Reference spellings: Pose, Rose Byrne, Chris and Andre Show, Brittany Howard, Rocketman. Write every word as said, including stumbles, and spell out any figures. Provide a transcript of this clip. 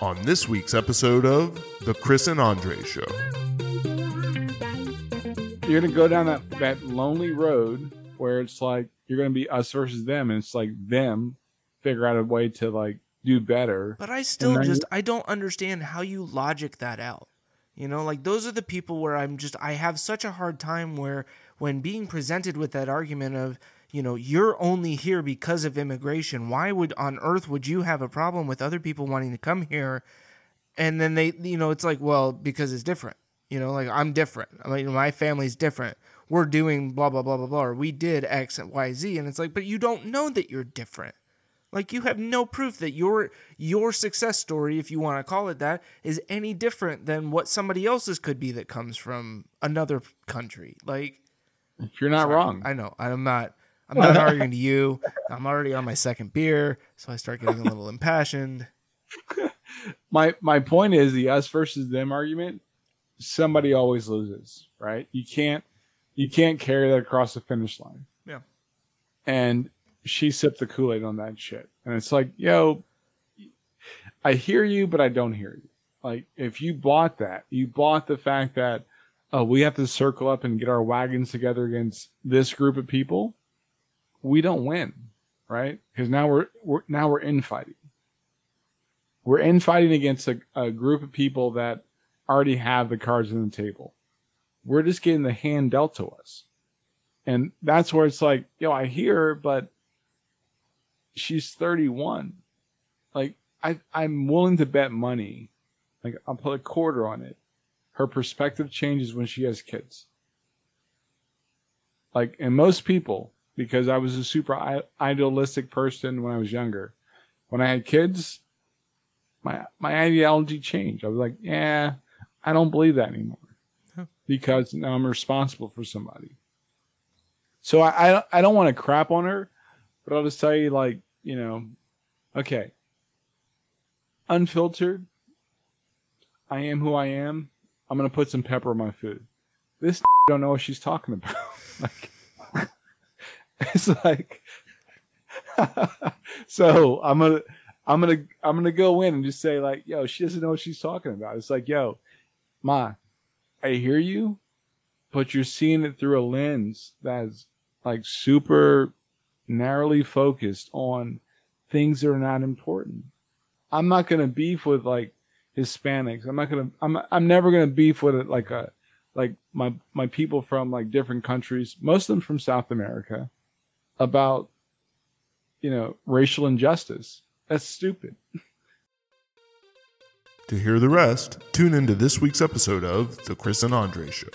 on this week's episode of The Chris and Andre Show. You're going to go down that, that lonely road where it's like you're going to be us versus them, and it's like them figure out a way to like do better. But I still just, I don't understand how you logic that out. You know, like those are the people where I'm just, I have such a hard time where when being presented with that argument of, you know, you're only here because of immigration. Why would on earth would you have a problem with other people wanting to come here? And then they, you know, it's like, well, because it's different. You know, like I'm different. I mean, my family's different. We're doing blah, blah, blah, blah, blah. Or we did X and Y, Z. And it's like, but you don't know that you're different. Like you have no proof that your your success story, if you want to call it that, is any different than what somebody else's could be that comes from another country. Like you're not so wrong. I, I know. I'm not. I'm not arguing to you. I'm already on my second beer, so I start getting a little impassioned. My my point is the us versus them argument. Somebody always loses, right? You can't you can't carry that across the finish line. Yeah, and. She sipped the Kool-Aid on that shit. And it's like, yo, I hear you, but I don't hear you. Like, if you bought that, you bought the fact that uh, we have to circle up and get our wagons together against this group of people, we don't win, right? Because now we're, we're now we're infighting. We're infighting against a, a group of people that already have the cards on the table. We're just getting the hand dealt to us. And that's where it's like, yo, I hear, but she's thirty-one. Like I, I'm willing to bet money. Like I'll put a quarter on it. Her perspective changes when she has kids. Like, and most people, because I was a super idealistic person when I was younger. When I had kids, my my ideology changed. I was like, yeah, I don't believe that anymore huh. because now I'm responsible for somebody. So I I, I don't want to crap on her. But I'll just tell you, like, you know, okay, unfiltered, I am who I am. I'm going to put some pepper in my food. This don't know what she's talking about. Like, it's like, so I'm going to, I'm going to, I'm going to go in and just say like, yo, she doesn't know what she's talking about. It's like, yo, Ma, I hear you, but you're seeing it through a lens that's like super narrowly focused on things that are not important. I'm not going to beef with like Hispanics. I'm not going to, I'm, I'm never going to beef with it. Like a, like my, my people from like different countries, most of them from South America, about, you know, racial injustice. That's stupid. To hear the rest, tune into this week's episode of The Chris and Andre Show.